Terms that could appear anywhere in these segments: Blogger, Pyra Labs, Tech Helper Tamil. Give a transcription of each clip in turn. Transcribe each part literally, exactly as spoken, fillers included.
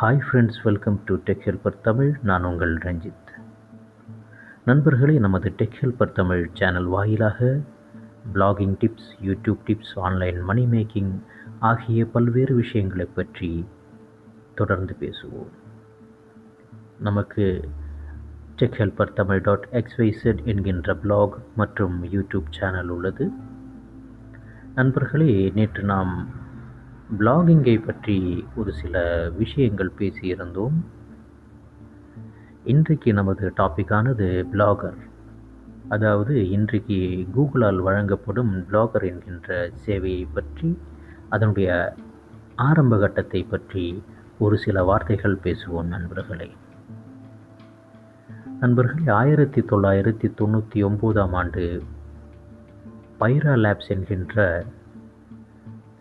Hi friends, welcome to tech helper Tamil. நான் உங்கள் ரஞ்சித். நண்பர்களே, நமது டெக் ஹெல்பர் தமிழ் சேனல் வாயிலாக blogging tips, YouTube tips, online money making ஆகிய பல்வேறு விஷயங்களை பற்றி தொடர்ந்து பேசுவோம். நமக்கு tech helper Tamil dot x y z என்கின்ற பிளாக் மற்றும் யூடியூப் சேனல் உள்ளது. நண்பர்களே, நேற்று நாம் பிளாகிங்கை பற்றி ஒரு சில விஷயங்கள் பேசியிருந்தோம். இன்றைக்கு நமது டாப்பிக்கானது பிளாகர். அதாவது இன்றைக்கு கூகுளால் வழங்கப்படும் பிளாகர் என்கின்ற சேவையை பற்றி, அதனுடைய ஆரம்ப கட்டத்தை பற்றி ஒரு சில வார்த்தைகள் பேசுவோம். நண்பர்களே நண்பர்களே ஆயிரத்தி தொள்ளாயிரத்தி தொண்ணூற்றி ஒம்போதாம் ஆண்டு பைரா லேப்ஸ் என்கின்ற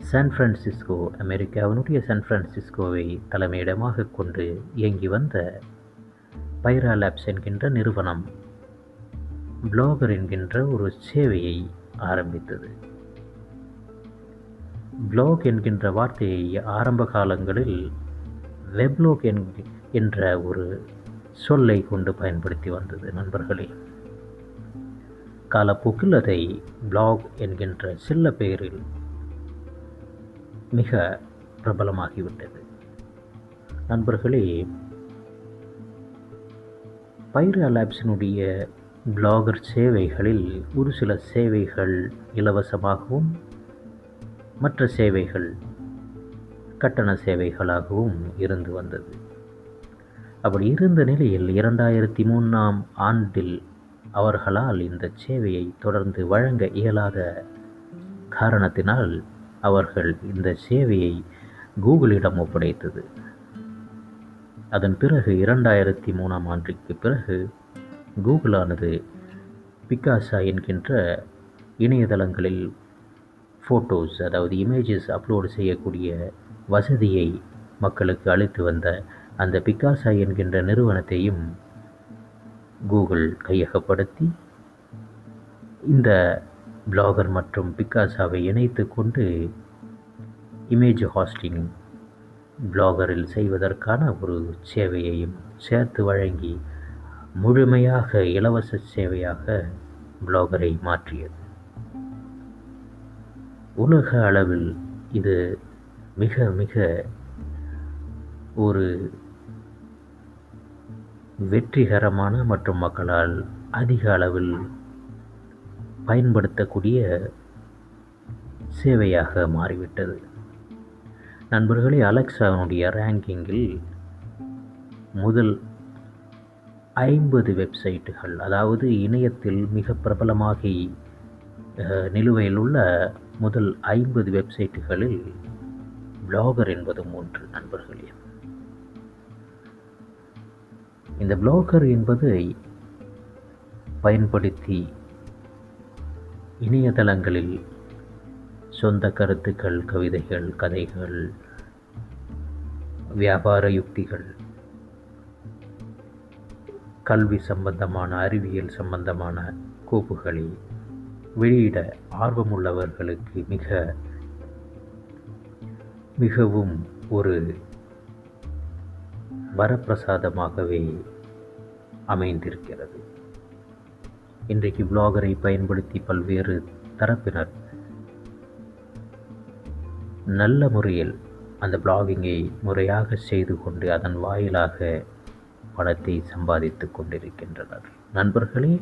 சான் பிரான்சிஸ்கோ, அமெரிக்காவினுடைய சான் பிரான்சிஸ்கோவை தலைமையிடமாக கொண்டு இயங்கி வந்த பைரா லேப்ஸ் என்கின்ற நிறுவனம் பிளாகர் என்கின்ற ஒரு சேவையை ஆரம்பித்தது. பிளாக் என்கின்ற வார்த்தையை ஆரம்ப காலங்களில் வெப்லாக் என்ற ஒரு சொல்லை கொண்டு பயன்படுத்தி வந்தது. நண்பர்களே, காலப்போக்கில் அதை பிளாக் என்கின்ற சில பெயரில் மிக பிரபலமாகிவிட்டது. நண்பர்களே, பைரா லேப்ஸினுடைய பிளாகர் சேவைகளில் ஒரு சில சேவைகள் இலவசமாகவும் மற்ற சேவைகள் கட்டண சேவைகளாகவும் இருந்து வந்தது. அப்படி இருந்த நிலையில் இரண்டாயிரத்தி மூணாம் ஆண்டில் அவர்களால் இந்த சேவையை தொடர்ந்து வழங்க இயலாத காரணத்தினால் அவர்கள் இந்த சேவையை கூகுளிடம் ஒப்படைத்தது. அதன் பிறகு இரண்டாயிரத்தி மூணாம் ஆண்டுக்கு பிறகு கூகுளானது பிகாசா என்கின்ற இணையதளங்களில் ஃபோட்டோஸ், அதாவது இமேஜஸ் அப்லோடு செய்யக்கூடிய வசதியை மக்களுக்கு அளித்து வந்த அந்த பிகாசா என்கின்ற நிறுவனத்தையும் கூகுள் கையகப்படுத்தி இந்த பிளாகர் மற்றும் பிக்காசாவை இணைத்து கொண்டு இமேஜ் ஹாஸ்டிங் பிளாகரில் செய்வதற்கான ஒரு சேவையையும் சேர்த்து வழங்கி முழுமையாக இலவச சேவையாக பிளாகரை மாற்றியது. உலக அளவில் இது மிக மிக ஒரு வெற்றிகரமான மற்றும் மக்களால் அதிக அளவில் பயன்படுத்தக்கூடிய சேவையாக மாறிவிட்டது. நண்பர்களே, அலெக்சாவுடைய ரேங்கிங்கில் முதல் ஐம்பது வெப்சைட்டுகள், அதாவது இணையத்தில் மிக பிரபலமாகி நிலுவையில் உள்ள முதல் ஐம்பது வெப்சைட்டுகளில் பிளாகர் என்பதும் ஒன்று. நண்பர்களே, இந்த பிளாகர் என்பதை பயன்படுத்தி இணையதளங்களில் சொந்த கருத்துக்கள், கவிதைகள், கதைகள், வியாபார யுக்திகள், கல்வி சம்பந்தமான, அறிவியல் சம்பந்தமான கோப்புகளை வெளியிட ஆர்வமுள்ளவர்களுக்கு மிக மிகவும் ஒரு வரப்பிரசாதமாகவே அமைந்திருக்கிறது. இன்றைக்கு பிளாகரை பயன்படுத்தி பல்வேறு தரப்பினர் நல்ல முறையில் அந்த பிளாகிங்கை முறையாக செய்து கொண்டு அதன் வாயிலாக பணத்தை சம்பாதித்து கொண்டிருக்கின்றனர். நண்பர்களே,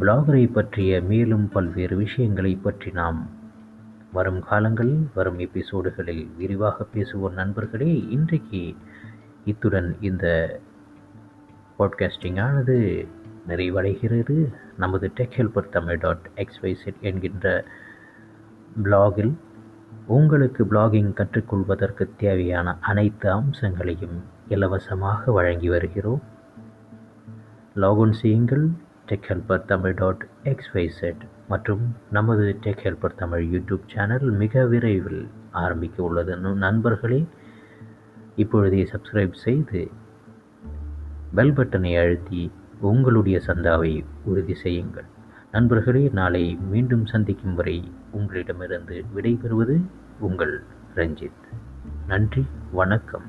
பிளாகரை பற்றிய மேலும் பல்வேறு விஷயங்களை பற்றி நாம் வரும் காலங்களில், வரும் எபிசோடுகளில் விரிவாக பேசுவோம். நண்பர்களே, இன்றைக்கு இத்துடன் இந்த பாட்காஸ்டிங்கானது நிறைவடைகிறது. நமது tech helper Tamil dot x y z என்கின்ற பிளாகில் உங்களுக்கு பிளாகிங் கற்றுக்கொள்வதற்கு தேவையான அனைத்து அம்சங்களையும் இலவசமாக வழங்கி வருகிறோம். லாகின் செய்யுங்கள் tech helper Tamil dot x y z. மற்றும் நமது tech helper Tamil YouTube channel மிக விரைவில் ஆரம்பிக்க உள்ளது. நண்பர்களே, இப்பொழுதே சப்ஸ்கிரைப் செய்து பெல் பட்டனை அழுத்தி உங்களுடைய சந்தாவை உறுதி செய்யுங்கள். நண்பர்களே, நாளை மீண்டும் சந்திக்கும் வரை உங்களிடமிருந்து விடைபெறுவது உங்கள் ரஞ்சித். நன்றி, வணக்கம்.